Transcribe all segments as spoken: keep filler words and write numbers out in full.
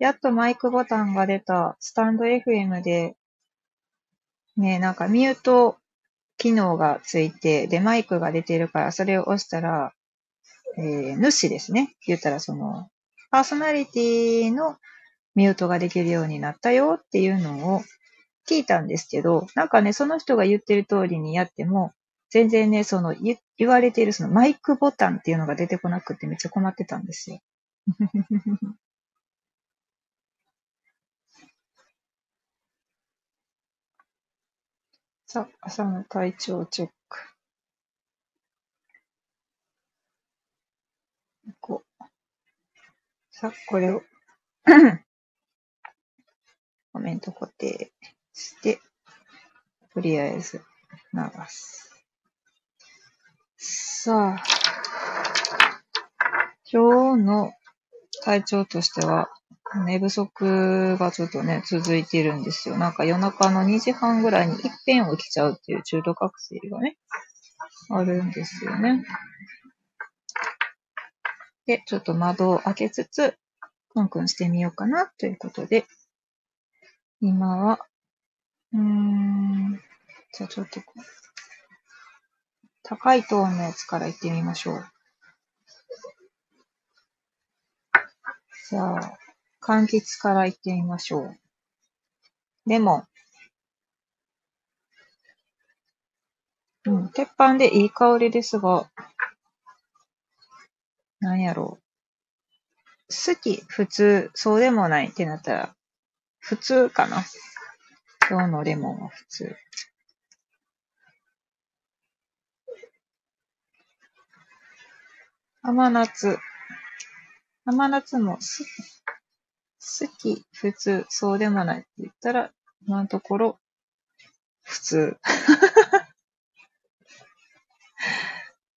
やっとマイクボタンが出た。スタンド エフエム で、ね、なんかミュート機能がついて、で、マイクが出てるから、それを押したら、えー、主ですね。言ったら、その、パーソナリティのミュートができるようになったよっていうのを聞いたんですけど、なんかね、その人が言ってる通りにやっても、全然ね、その、言われているそのマイクボタンっていうのが出てこなくてめっちゃ困ってたんですよ。さあ、朝の体調チェック。こう。さあ、これをコメント固定して、とりあえず流す。さあ、今日の体調としては、寝不足がちょっとね、続いてるんですよ。なんか夜中のにじはんぐらいに一遍起きちゃうっていう中途覚醒がね、あるんですよね。で、ちょっと窓を開けつつ、クンクンしてみようかなということで、今は、うーん、じゃあちょっと、高いトーンのやつから行ってみましょう。じゃあ、柑橘からいってみましょう。レモン。うん、鉄板でいい香りですが、なんやろう。好き、普通、そうでもないってなったら、普通かな。今日のレモンは普通。甘夏。甘夏も好き。好き、普通、そうでもないって言ったら、今のところ、普通。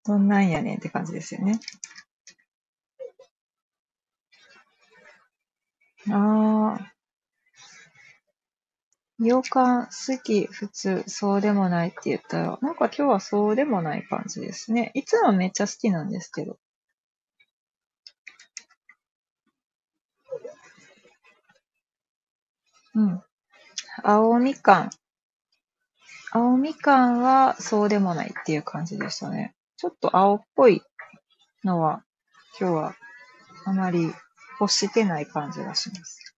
どんなんやねんって感じですよね。ああ。洋館、好き、普通、そうでもないって言ったら、なんか今日はそうでもない感じですね。いつもめっちゃ好きなんですけど。うん。青みかん。青みかんはそうでもないっていう感じでしたね。ちょっと青っぽいのは今日はあまり欲してない感じがします。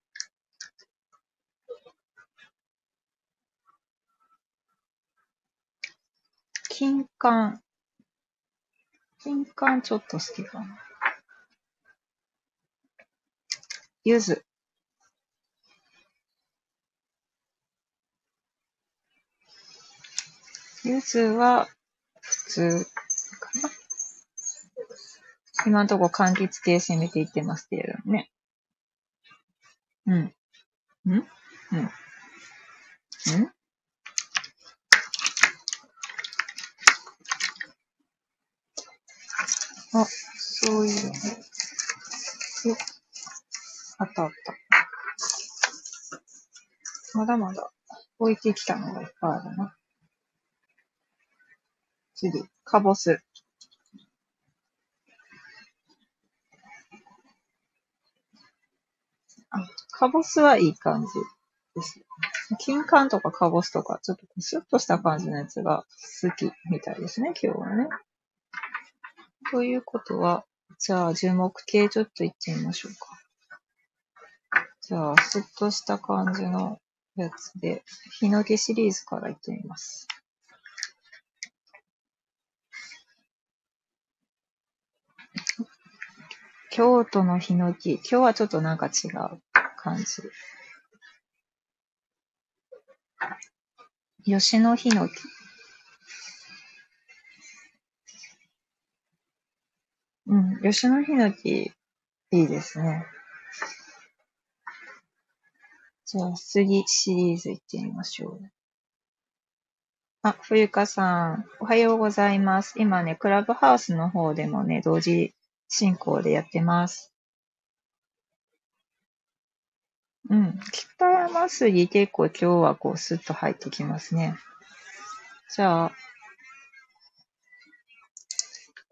金柑。金柑ちょっと好きかな。柚子。ゆずは普通かな。今のところ柑橘系攻めていってますけれどもね。うん。うんうん。うんあ、そういうの。よっ。あったあった。まだまだ置いてきたのがいっぱいあるな。次、カボス。あ、カボスはいい感じです。金柑とかカボスとか、ちょっとスッとした感じのやつが好きみたいですね、今日はね。ということは、じゃあ樹木系ちょっといってみましょうか。じゃあ、スッとした感じのやつで、ヒノキシリーズからいってみます。京都のヒノキ。今日はちょっとなんか違う感じ。吉野ヒノキ。うん、吉野ヒノキ、いいですね。じゃあ、杉シリーズいってみましょう。あ、冬香さん、おはようございます。今ね、クラブハウスの方でもね、同時、進行でやってます。うん。北山杉結構今日はこうスッと入ってきますね。じゃあ、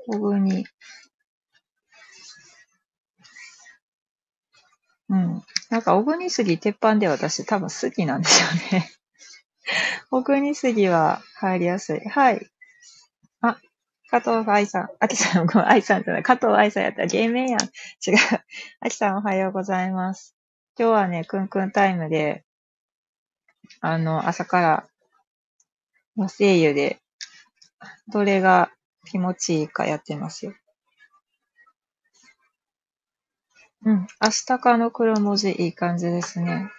小国。うん。なんか小国杉鉄板で私多分好きなんですよね。小国杉は入りやすい。はい。あ、加藤愛さん。あきさん、ごめん、愛さんじゃない。加藤愛さんやったら芸名やん。違う。あきさんおはようございます。今日はね、くんくんタイムで、あの、朝から、和声優で、どれが気持ちいいかやってますよ。うん。アシタカの黒文字いい感じですね。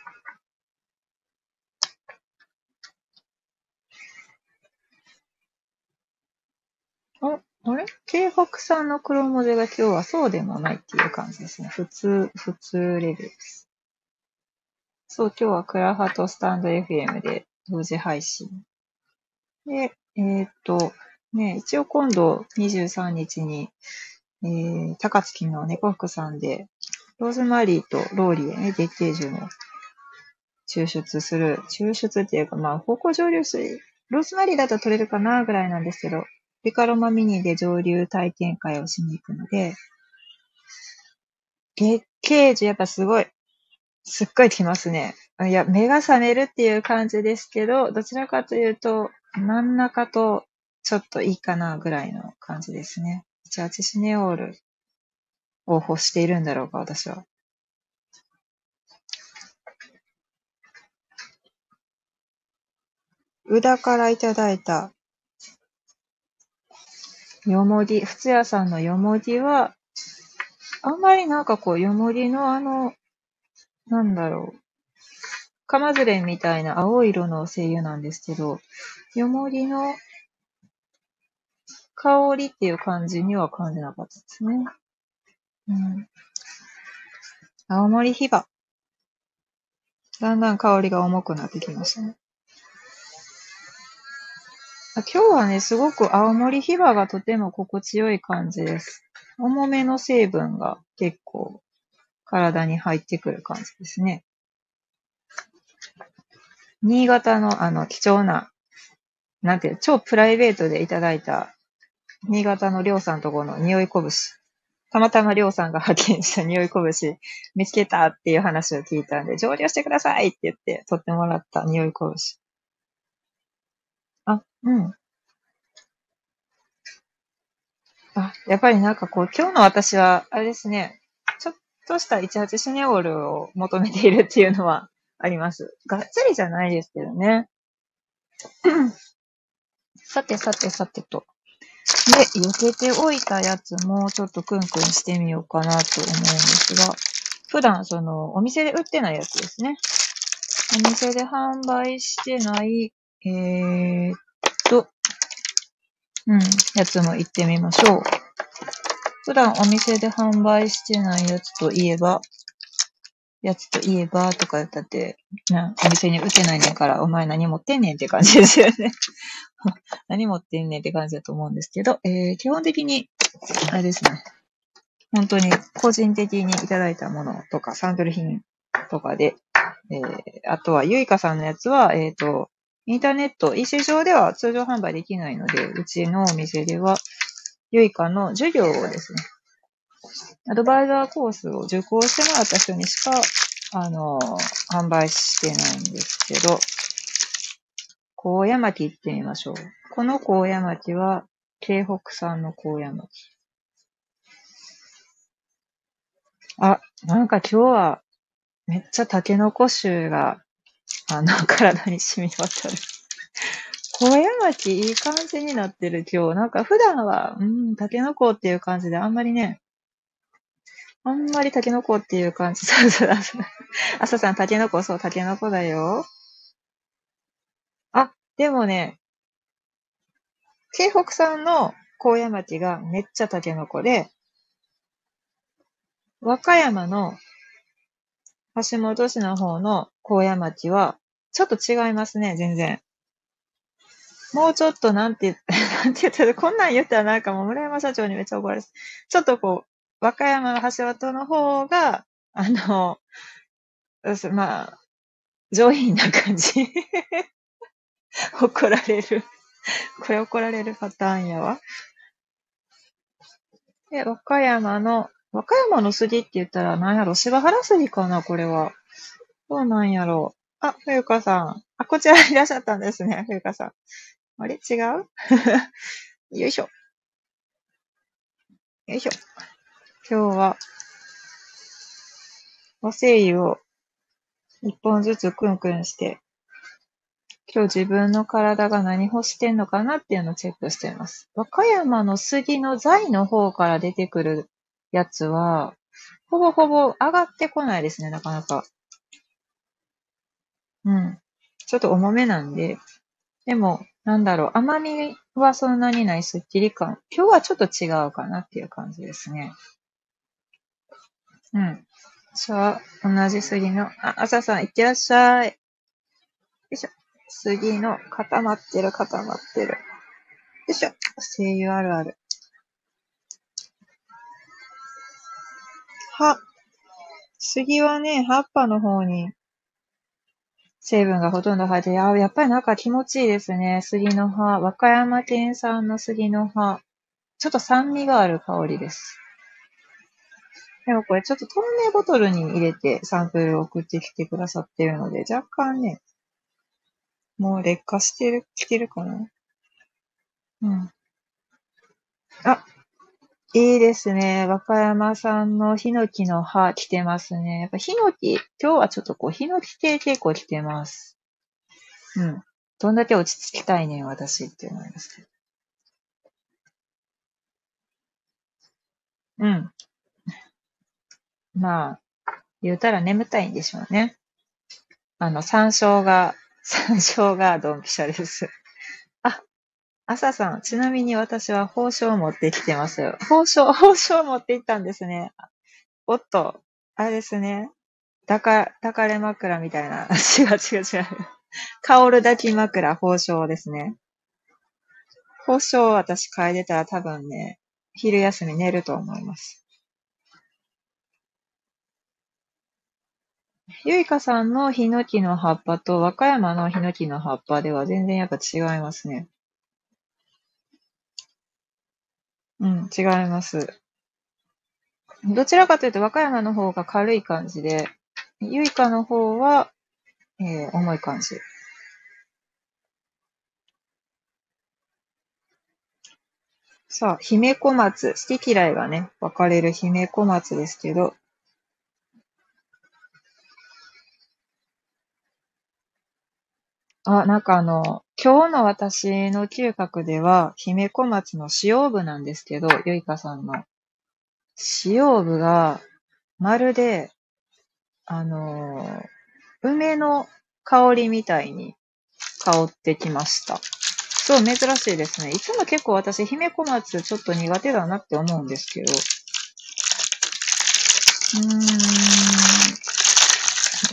あ、あれ？京北さんの黒文字が今日はそうでもないっていう感じですね。普通、普通レベルです。そう、今日はクラハとスタンド エフエム で同時配信。で、えー、っと、ね、一応今度にじゅうさんにちに、えー、高槻の猫福さんで、ローズマリーとローリエね、月桂樹の抽出する、抽出っていうか、まあ、芳香蒸留水、ローズマリーだと取れるかなぐらいなんですけど、ピカロマミニで蒸留体験会をしに行くので、月桂樹やっぱすごい、すっごいきますね。いや、目が覚めるっていう感じですけど、どちらかというと、真ん中とちょっといいかなぐらいの感じですね。じゃあ、チシネオールを欲しているんだろうか、私は。宇田からいただいたよもぎ、ふつやさんのよもぎは、あんまりなんかこう、よもぎのあの、なんだろう、カマズレンみたいな青色の精油なんですけど、よもぎの香りっていう感じには感じなかったですね。うん。青森ヒバ。だんだん香りが重くなってきましたね。今日はね、すごく青森ヒバがとても心地よい感じです。重めの成分が結構体に入ってくる感じですね。新潟のあの貴重な、なんていう、超プライベートでいただいた新潟のりょうさんとこの匂いこぶし。たまたまりょうさんが発見した匂いこぶし見つけたっていう話を聞いたんで、蒸留してくださいって言って取ってもらった匂いこぶし。あ、うん。あ、やっぱりなんかこう、今日の私は、あれですね、ちょっとしたじゅうはちシネオールを求めているっていうのはあります。がっつりじゃないですけどね。さてさてさてと。で、避けておいたやつもちょっとクンクンしてみようかなと思うんですが、普段そのお店で売ってないやつですね。お店で販売してない、えーっと、うん、やつも行ってみましょう。普段お店で販売してないやつといえば、やつといえばとか言ったって、な、お店に売ってないねんから、お前何持ってんねんって感じですよね。何持ってんねんって感じだと思うんですけど、えー、基本的に、あれですね。本当に個人的にいただいたものとか、サンプル品とかで、えー、あとはゆいかさんのやつは、えっと、インターネット、イーシー 上では通常販売できないので、うちのお店では、ゆいかの授業をですね、アドバイザーコースを受講してもらった人にしか、あの、販売してないんですけど、高野巻行ってみましょう。この高野巻は、京北産の高野巻。あ、なんか今日は、めっちゃタケノコ臭が、あの、体に染み渡る。高野巻いい感じになってる今日。なんか普段は、うん、タケノコっていう感じで、あんまりね、あんまりタケノコっていう感じ。そうそうそう。あささん、タケノコ、そう、タケノコだよ。あ、でもね、京北産の高野町がめっちゃタケノコで、和歌山の橋本市の方の高野町は、ちょっと違いますね、全然。もうちょっとなんて、なんて言ったら、こんなん言ったらなんかもう村山社長にめっちゃ怒られる。ちょっとこう、和歌山の橋本の方が、あの、まあ、上品な感じ。怒られる。これ怒られるパターンやわ。で、和歌山の、和歌山の杉って言ったら何やろ、柴原杉かな、これは。どうなんやろう。あ、ふゆかさん。あ、こちらいらっしゃったんですね、ふゆかさん。あれ違うよいしょ。よいしょ。今日は、お精油を一本ずつクンクンして、今日自分の体が何欲してんのかなっていうのをチェックしています。和歌山の杉の材の方から出てくるやつは、ほぼほぼ上がってこないですね、なかなか。うん。ちょっと重めなんで。でも、なんだろう、甘みはそんなにないすっきり感。今日はちょっと違うかなっていう感じですね。うん。私は同じ杉の、あ、朝さんいってらっしゃい。よいしょ。杉の固まってる、固まってる。よいしょ。精油あるある。は、杉はね、葉っぱの方に成分がほとんど入って、いや、やっぱりなんか気持ちいいですね。杉の葉。和歌山県産の杉の葉。ちょっと酸味がある香りです。でもこれちょっと透明ボトルに入れてサンプルを送ってきてくださってるので、若干ね、もう劣化してる、きてるかな。うん。あ、いいですね。和歌山産のヒノキの葉来てますね。やっぱヒノキ、今日はちょっとこうヒノキ系結構来てます。うん。どんだけ落ち着きたいねん、私って思いますけど。うん。まあ、言うたら眠たいんでしょうね。あの、山椒が、山椒がドンピシャです。あ、朝さん、ちなみに私は包丁を持ってきてますよ。包丁、包丁を持って行ったんですね。おっと、あれですね。だか、だかれ枕みたいな。違う違う違う。香る抱き枕、包丁ですね。包丁を私嗅いでたら多分ね、昼休み寝ると思います。ゆいかさんのヒノキの葉っぱと和歌山のヒノキの葉っぱでは全然やっぱ違いますね。うん、違います。どちらかというと和歌山の方が軽い感じで、ゆいかの方は、えー、重い感じ。さあ、姫小松。好き嫌いがね、分かれる姫小松ですけど、あ、なんかあの、今日の私の嗅覚では、姫小松の使用部なんですけど、ゆいかさんの。使用部が、まるで、あのー、梅の香りみたいに香ってきました。そう、珍しいですね。いつも結構私、姫小松ちょっと苦手だなって思うんですけど。うーん。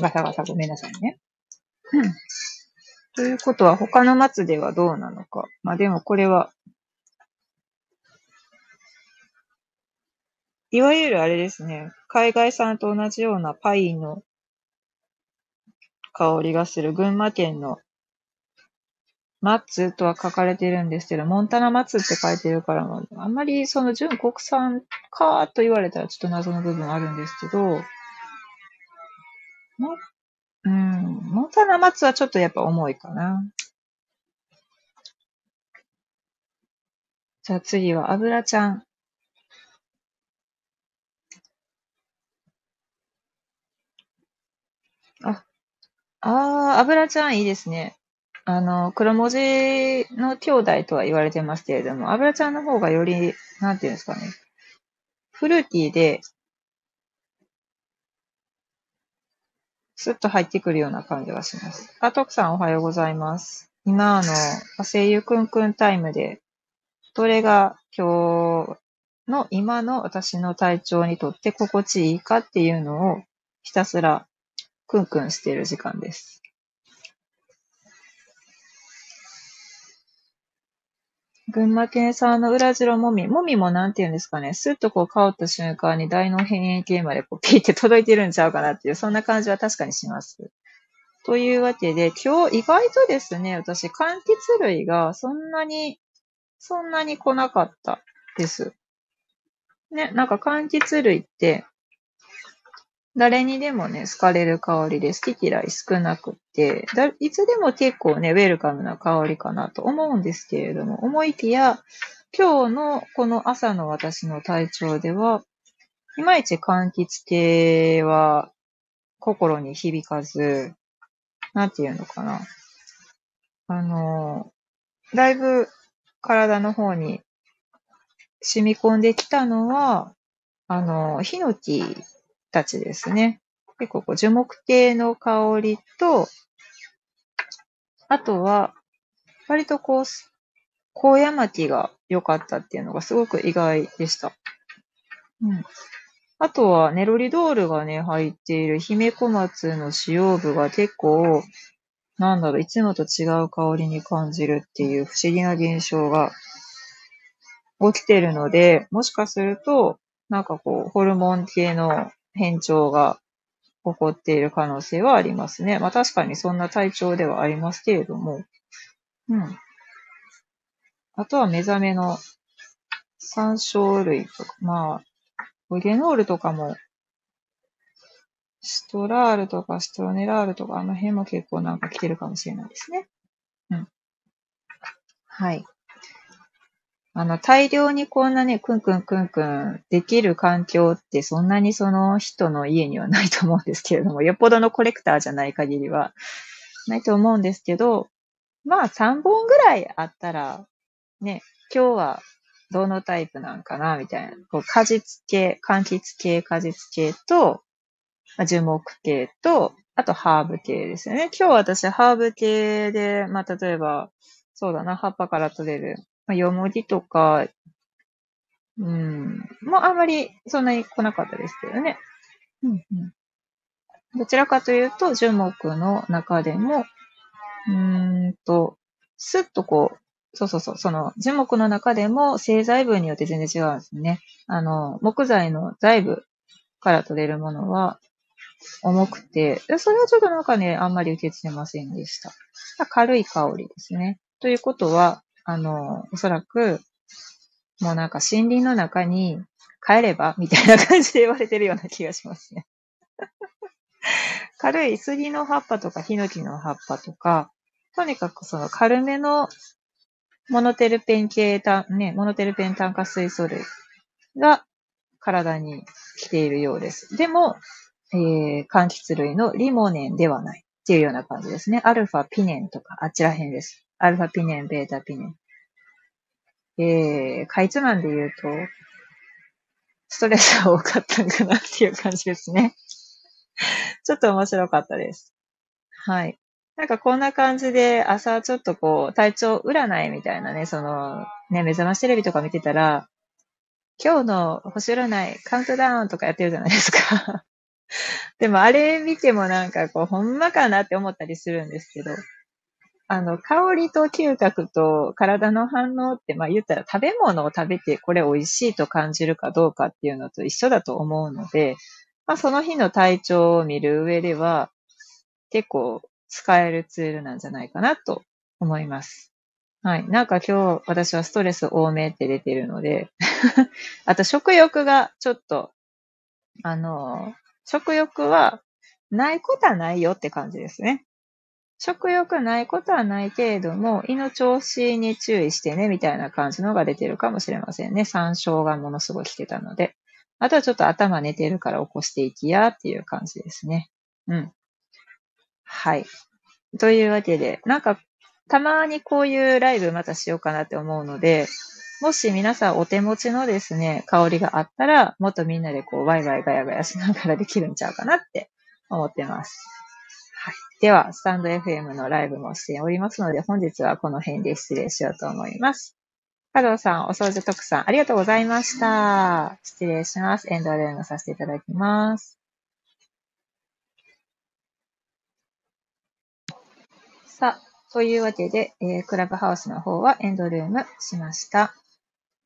ガサガサごめんなさいね。うん。ということは他の松ではどうなのか。まあでもこれは、いわゆるあれですね、海外産と同じようなパインの香りがする群馬県の松とは書かれてるんですけど、モンタナ松って書いてるから、あんまりその純国産かと言われたらちょっと謎の部分あるんですけど、まうん。モンタナ松はちょっとやっぱ重いかな。じゃあ次は油ちゃん。あ、あー、油ちゃんいいですね。あの、黒文字の兄弟とは言われてますけれども、油ちゃんの方がより、なんていうんですかね。フルーティーで、スッと入ってくるような感じがします。あ、徳さんおはようございます。今、あの、声優くんくんタイムで、どれが今日の、今の私の体調にとって心地いいかっていうのを、ひたすらくんくんしている時間です。群馬県産の裏白もみ。もみもなんていうんですかね。スッとこう香った瞬間に大脳辺縁系までこうピーって届いてるんちゃうかなっていう、そんな感じは確かにします。というわけで、今日意外とですね、私、柑橘類がそんなに、そんなに来なかったです。ね、なんか柑橘類って、誰にでもね、好かれる香りで好き嫌い少なくて、だいつでも結構ね、ウェルカムな香りかなと思うんですけれども、思いきや、今日のこの朝の私の体調では、いまいち柑橘系は心に響かず、なんていうのかな。あの、だいぶ体の方に染み込んできたのは、あの、ヒノキたちですね。結構こう樹木系の香りと、あとは、割とこう、高野巻が良かったっていうのがすごく意外でした。うん。あとはネロリドールがね、入っている姫小松の使用部が結構、なんだろう、いつもと違う香りに感じるっていう不思議な現象が起きてるので、もしかすると、なんかこう、ホルモン系の変調が起こっている可能性はありますね。まあ確かにそんな体調ではありますけれども。うん。あとは目覚めの山椒類とか、まあ、ポゲノールとかも、シトラールとかシトロネラールとか、あの辺も結構なんか来てるかもしれないですね。うん。はい。あの、大量にこんなね、くんくんくんくんできる環境ってそんなにその人の家にはないと思うんですけれども、よっぽどのコレクターじゃない限りはないと思うんですけど、まあさんぼんぐらいあったら、ね、今日はどのタイプなんかなみたいな。こう果実系、柑橘系、果実系と、樹木系と、あとハーブ系ですよね。今日私ハーブ系で、まあ例えば、そうだな、葉っぱから取れる、まあ、ヨモギとか、うん、もうあんまりそんなに来なかったですけどね。うんうん、どちらかというと、樹木の中でも、うーんと、スッとこう、そうそうそう。その樹木の中でも製材分によって全然違うんですね。あの、木材の材部から取れるものは重くて、それはちょっとなんかね、あんまり受け付けませんでした。軽い香りですね。ということは、あの、おそらく、もうなんか森林の中に帰ればみたいな感じで言われてるような気がしますね。軽い杉の葉っぱとかヒノキの葉っぱとか、とにかくその軽めのモノテルペン系、ね、モノテルペン炭化水素類が体に来ているようです。でも、えー、柑橘類のリモネンではないっていうような感じですね。アルファピネンとか、あちら辺です。アルファピネン、ベータピネン。えー、かいつまんで言うと、ストレスが多かったんかなっていう感じですね。ちょっと面白かったです。はい。なんかこんな感じで朝ちょっとこう体調占いみたいなね、そのね、目覚ましテレビとか見てたら、今日の星占いカウントダウンとかやってるじゃないですか。でもあれ見てもなんかこうほんまかなって思ったりするんですけど、あの香りと嗅覚と体の反応って、まあ言ったら食べ物を食べてこれ美味しいと感じるかどうかっていうのと一緒だと思うので、まあその日の体調を見る上では結構使えるツールなんじゃないかなと思います。はい。なんか今日私はストレス多めって出てるので、あと食欲がちょっと、あの、食欲はないことはないよって感じですね。食欲ないことはないけれども、胃の調子に注意してねみたいな感じのが出てるかもしれませんね。山椒がものすごい来てたので。あとはちょっと頭寝てるから起こしていきやっていう感じですね。うん。はい。というわけで、なんか、たまにこういうライブまたしようかなって思うので、もし皆さんお手持ちのですね、香りがあったら、もっとみんなでこう、ワイワイガヤガヤしながらできるんちゃうかなって思ってます。はい。では、スタンド エフエム のライブもしておりますので、本日はこの辺で失礼しようと思います。加藤さん、お掃除特産、ありがとうございました。失礼します。エンドルームさせていただきます。さあ、というわけで、えー、クラブハウスの方はエンドルームしました。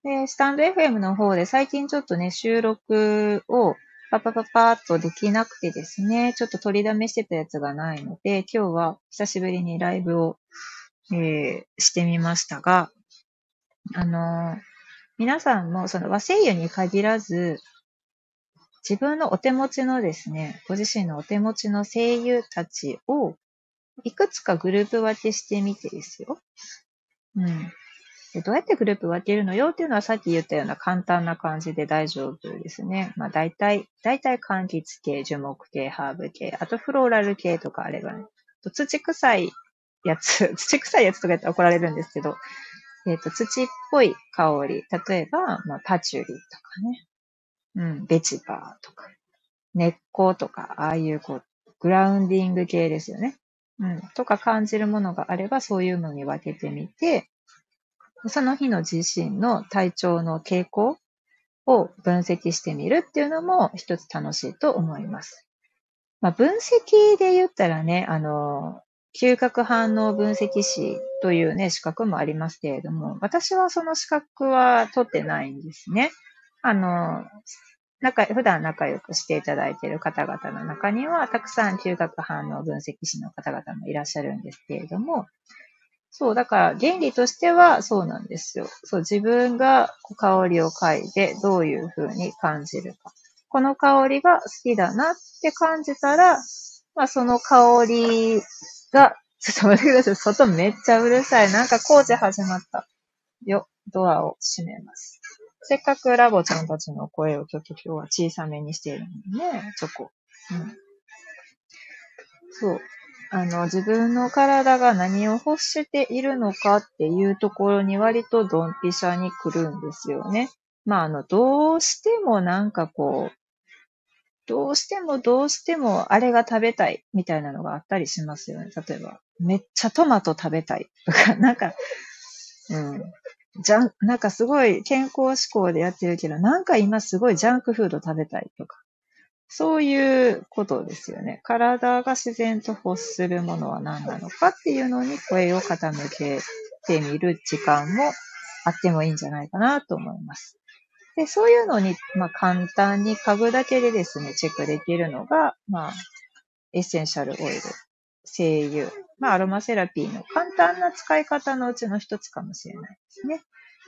で、スタンド エフエム の方で最近ちょっとね、収録をパパパパーっとできなくてですね、ちょっと取りだめしてたやつがないので、今日は久しぶりにライブを、えー、してみましたが、あのー、皆さんもその和製油に限らず、自分のお手持ちのですね、ご自身のお手持ちの声優たちをいくつかグループ分けしてみてですよ。うん。で、どうやってグループ分けるのよっていうのはさっき言ったような簡単な感じで大丈夫ですね。まあ大体、大体柑橘系、樹木系、ハーブ系、あとフローラル系とかあればね。と土臭いやつ、土臭いやつとか言ったら怒られるんですけど、えっと、土っぽい香り。例えば、まあ、パチュリーとかね。うん、ベチバーとか。根っことか、ああいうこう、グラウンディング系ですよね。うん、とか感じるものがあれば、そういうのに分けてみて、その日の自身の体調の傾向を分析してみるっていうのも一つ楽しいと思います。まあ、分析で言ったらね、あの、嗅覚反応分析士というね、資格もありますけれども、私はその資格は取ってないんですね。あの、仲、普段仲良くしていただいている方々の中には、たくさん嗅覚反応分析士の方々もいらっしゃるんですけれども、そう、だから原理としてはそうなんですよ。そう、自分が香りを嗅いでどういう風に感じるか。この香りが好きだなって感じたら、まあその香りが、ちょっと待ってください。外めっちゃうるさい。なんか工事始まった。よ、ドアを閉めます。せっかくラボちゃんたちの声を今日は小さめにしているのでね、チョコ、うん。そう。あの、自分の体が何を欲しているのかっていうところに割とドンピシャに来るんですよね。まあ、あの、どうしてもなんかこう、どうしてもどうしてもあれが食べたいみたいなのがあったりしますよね。例えば、めっちゃトマト食べたいとか、なんか、うん。じゃん、なんかすごい健康志向でやってるけど、なんか今すごいジャンクフード食べたいとか、そういうことですよね。体が自然と欲するものは何なのかっていうのに声を傾けてみる時間もあってもいいんじゃないかなと思います。で、そういうのに、まあ、簡単に嗅ぐだけでですね、チェックできるのが、まあ、エッセンシャルオイル、精油、まあ、アロマセラピーの簡単な使い方のうちの一つかもしれないですね。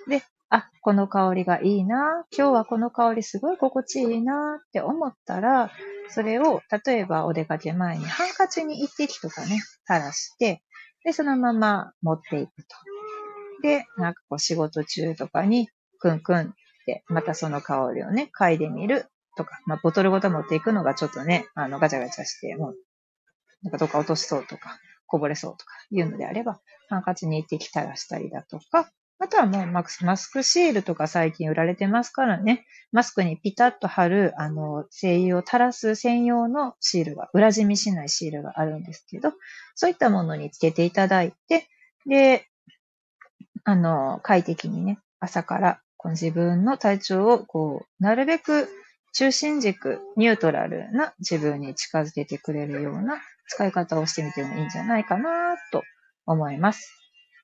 で、あ、この香りがいいな、今日はこの香りすごい心地いいなって思ったら、それを、例えばお出かけ前にハンカチに一滴とかね、垂らして、で、そのまま持っていくと。で、なんかこう仕事中とかに、クンクン、またその香りをね、嗅いでみるとか、まあ、ボトルごと持っていくのがちょっとね、あの、ガチャガチャして、もう、なんかどっか落としそうとか、こぼれそうとかいうのであれば、ハンカチに一滴垂らしたりだとか、あとはもうマスクシールとか最近売られてますからね、マスクにピタッと貼る、あの、精油を垂らす専用のシールが、裏地味しないシールがあるんですけど、そういったものにつけていただいて、で、あの、快適にね、朝から、この自分の体調をこう、なるべく中心軸、ニュートラルな自分に近づけてくれるような使い方をしてみてもいいんじゃないかなと思います。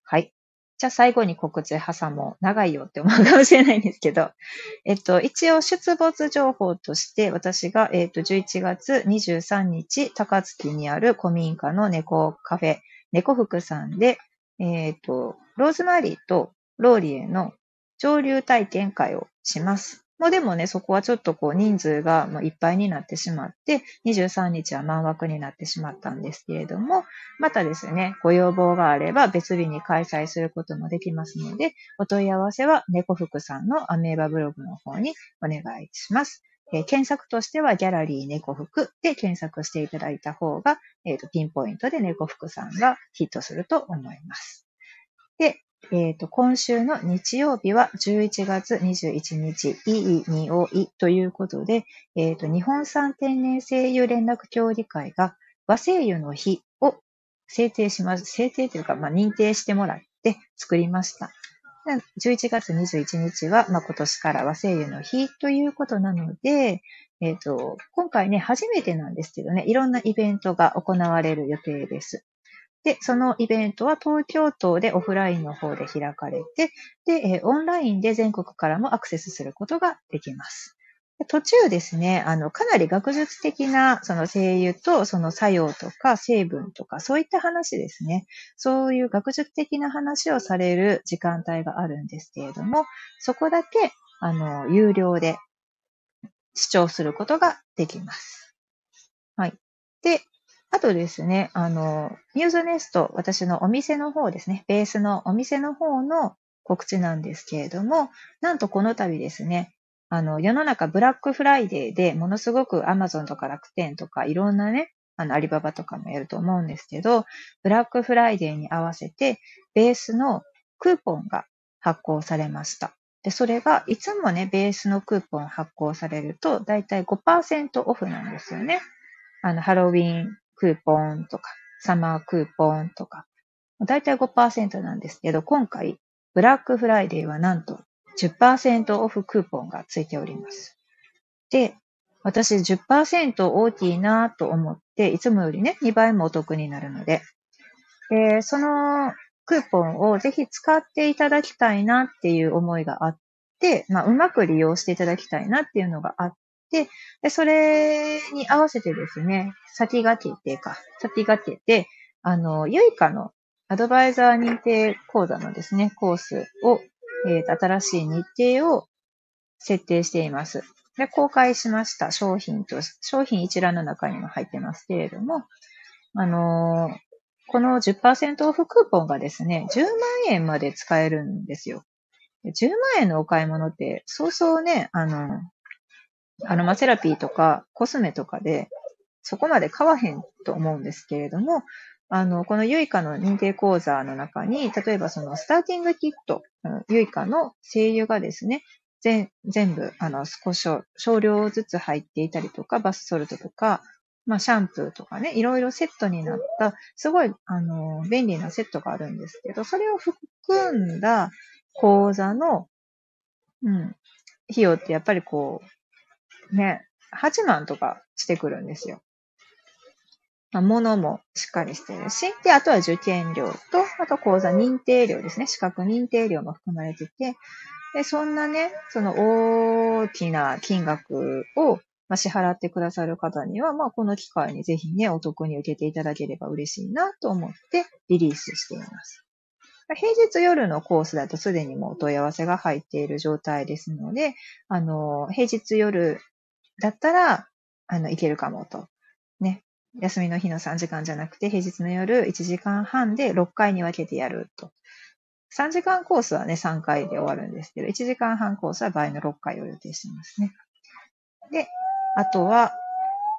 はい。じゃあ最後に告知挟もう。長いよって思うかもしれないんですけど、えっと、一応出没情報として私が、えっと、じゅういちがつにじゅうさんにち、高槻にある古民家の猫カフェ、猫福さんで、えっと、ローズマリーとローリエの蒸留体験会をします。もうでもね、そこはちょっとこう人数がもういっぱいになってしまって、にじゅうさんにちは満枠になってしまったんですけれども、またですね、ご要望があれば別日に開催することもできますので、お問い合わせは猫福さんのアメーバブログの方にお願いします。えー、検索としてはギャラリー猫福で検索していただいた方が、えーと、ピンポイントで猫福さんがヒットすると思います。で、えっと、今週の日曜日はじゅういちがつにじゅういちにち、いいにおいということで、えっと、日本産天然精油連絡協議会が和精油の日を制定します。制定というか、まあ、認定してもらって作りました。じゅういちがつにじゅういちにちは、まあ、今年から和精油の日ということなので、えっと、今回ね、初めてなんですけどね、いろんなイベントが行われる予定です。で、そのイベントは東京都でオフラインの方で開かれて、で、オンラインで全国からもアクセスすることができます。途中ですね、あの、かなり学術的な、その精油とその作用とか成分とか、そういった話ですね。そういう学術的な話をされる時間帯があるんですけれども、そこだけ、あの、有料で、視聴することができます。はい。で、あとですね、あの、ニュースネスト、私のお店の方ですね、ベースのお店の方の告知なんですけれども、なんとこの度ですね、あの、世の中ブラックフライデーでものすごく Amazon とか楽天とかいろんなね、あの、アリババとかもやると思うんですけど、ブラックフライデーに合わせて、ベースのクーポンが発行されました。で、それが、いつもね、ベースのクーポン発行されると、だいたい ごパーセント オフなんですよね。あの、ハロウィンクーポンとか、サマークーポンとか、だいたい ごパーセント なんですけど、今回、ブラックフライデーはなんと じゅっパーセント オフクーポンがついております。で、私 じゅっパーセント 大きいなと思って、いつもよりね、にばいもお得になるので、で、そのクーポンをぜひ使っていただきたいなっていう思いがあって、まあ、うまく利用していただきたいなっていうのがあって、で、それに合わせてですね、先駆けてか、先駆けて、あの、ユイカのアドバイザー認定講座のですね、コースを、えー、新しい日程を設定しています。で、公開しました商品と、商品一覧の中にも入ってますけれども、あのー、この じゅっパーセント オフクーポンがですね、じゅうまんえんまで使えるんですよ。じゅうまんえんのお買い物って、そうそうね、あの、アロマセラピーとかコスメとかで、そこまで買わへんと思うんですけれども、あの、このユイカの認定講座の中に、例えばそのスターティングキット、ユイカの精油がですね、全, 全部、あの、少し、少量ずつ入っていたりとか、バスソルトとか、まあ、シャンプーとかね、いろいろセットになった、すごい、あの、便利なセットがあるんですけど、それを含んだ講座の、うん、費用ってやっぱりこう、ね、はちまんとかしてくるんですよ。物もしっかりしてるし、で、あとは受験料と、あと講座認定料ですね。資格認定料も含まれてて、で、そんなね、その大きな金額を支払ってくださる方には、まあ、この機会にぜひね、お得に受けていただければ嬉しいなと思ってリリースしています。平日夜のコースだとすでにもうお問い合わせが入っている状態ですので、あの、平日夜だったら、あの、いけるかもと。ね。休みの日のさんじかんじゃなくて、平日の夜いちじかんはんでろっかいに分けてやると。さんじかんコースはね、さんかいで終わるんですけど、いちじかんはんコースは倍のろっかいを予定してますね。で、あとは、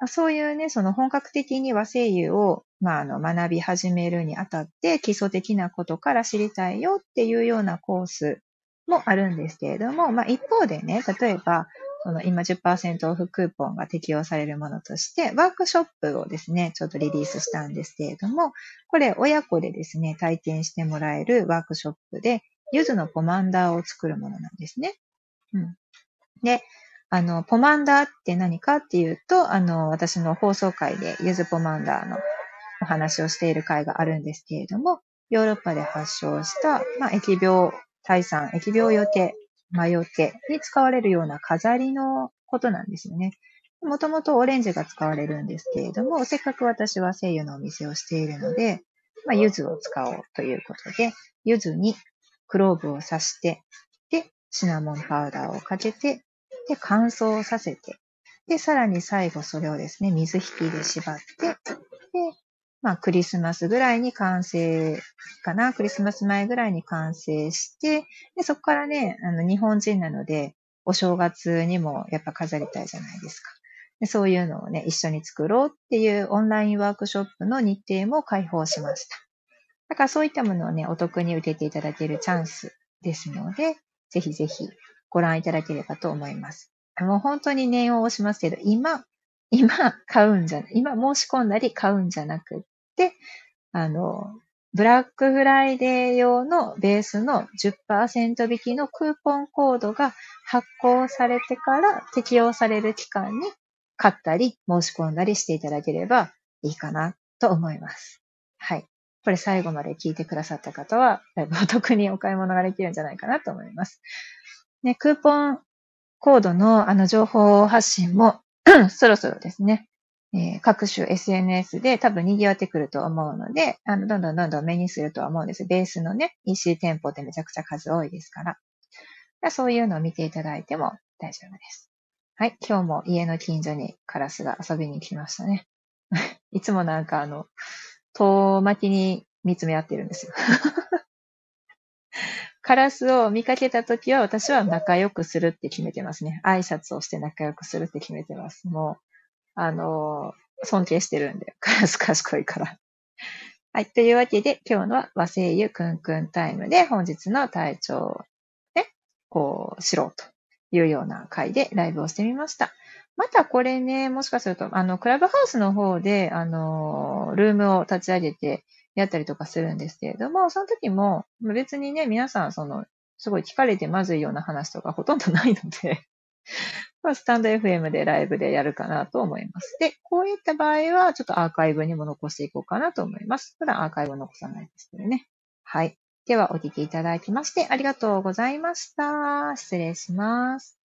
そういうね、その本格的に和精油を、まあ、あの、学び始めるにあたって、基礎的なことから知りたいよっていうようなコースもあるんですけれども、まあ、一方でね、例えば、その今 じゅっパーセント オフクーポンが適用されるものとして、ワークショップをですね、ちょっとリリースしたんですけれども、これ親子でですね、体験してもらえるワークショップで、柚子のポマンダーを作るものなんですね。うん。で、あの、ポマンダーって何かっていうと、あの、私の放送会で柚子ポマンダーのお話をしている会があるんですけれども、ヨーロッパで発症した、まあ、疫病退散、疫病よけ、魔除けに使われるような飾りのことなんですよね。もともとオレンジが使われるんですけれども、せっかく私は精油のお店をしているので、まあ、柚子を使おうということで、柚子にクローブを刺して、で、シナモンパウダーをかけて、で、乾燥させて、で、さらに最後それをですね、水引きで縛って、で、まあ、クリスマスぐらいに完成かな、クリスマス前ぐらいに完成して、でそこからね、あの、日本人なので、お正月にもやっぱ飾りたいじゃないですか。でそういうのをね、一緒に作ろうっていうオンラインワークショップの日程も開放しました。だからそういったものをね、お得に受けていただけるチャンスですので、ぜひぜひご覧いただければと思います。もう本当に念を押しますけど、今、今買うんじゃ、今申し込んだり買うんじゃなくて、で、あの、ブラックフライデー用のベースの じゅっパーセント 引きのクーポンコードが発行されてから適用される期間に買ったり申し込んだりしていただければいいかなと思います。はい。これ最後まで聞いてくださった方は、だいぶお得にお買い物ができるんじゃないかなと思います。ね、クーポンコードのあの情報発信もそろそろですね。えー、各種 エスエヌエス で多分賑わってくると思うので、あの、どんどんどんどん目にするとは思うんです。ベースのね、イーシー 店舗ってめちゃくちゃ数多いですから。そういうのを見ていただいても大丈夫です。はい、今日も家の近所にカラスが遊びに来ましたね。いつもなんかあの、遠巻きに見つめ合ってるんですよ。カラスを見かけたときは私は仲良くするって決めてますね。挨拶をして仲良くするって決めてます。もう、あのー、尊敬してるんで、カラス賢いから。はい、というわけで今日の和声優くんくんタイムで本日の体調をね、こう、知ろうというような回でライブをしてみました。またこれね、もしかすると、あの、クラブハウスの方で、あの、ルームを立ち上げてやったりとかするんですけれども、その時も別にね、皆さん、その、すごい聞かれてまずいような話とかほとんどないので、まあ、スタンド エフエム でライブでやるかなと思います。で、こういった場合は、ちょっとアーカイブにも残していこうかなと思います。普段アーカイブを残さないですけどね。はい。では、お聞きいただきまして、ありがとうございました。失礼します。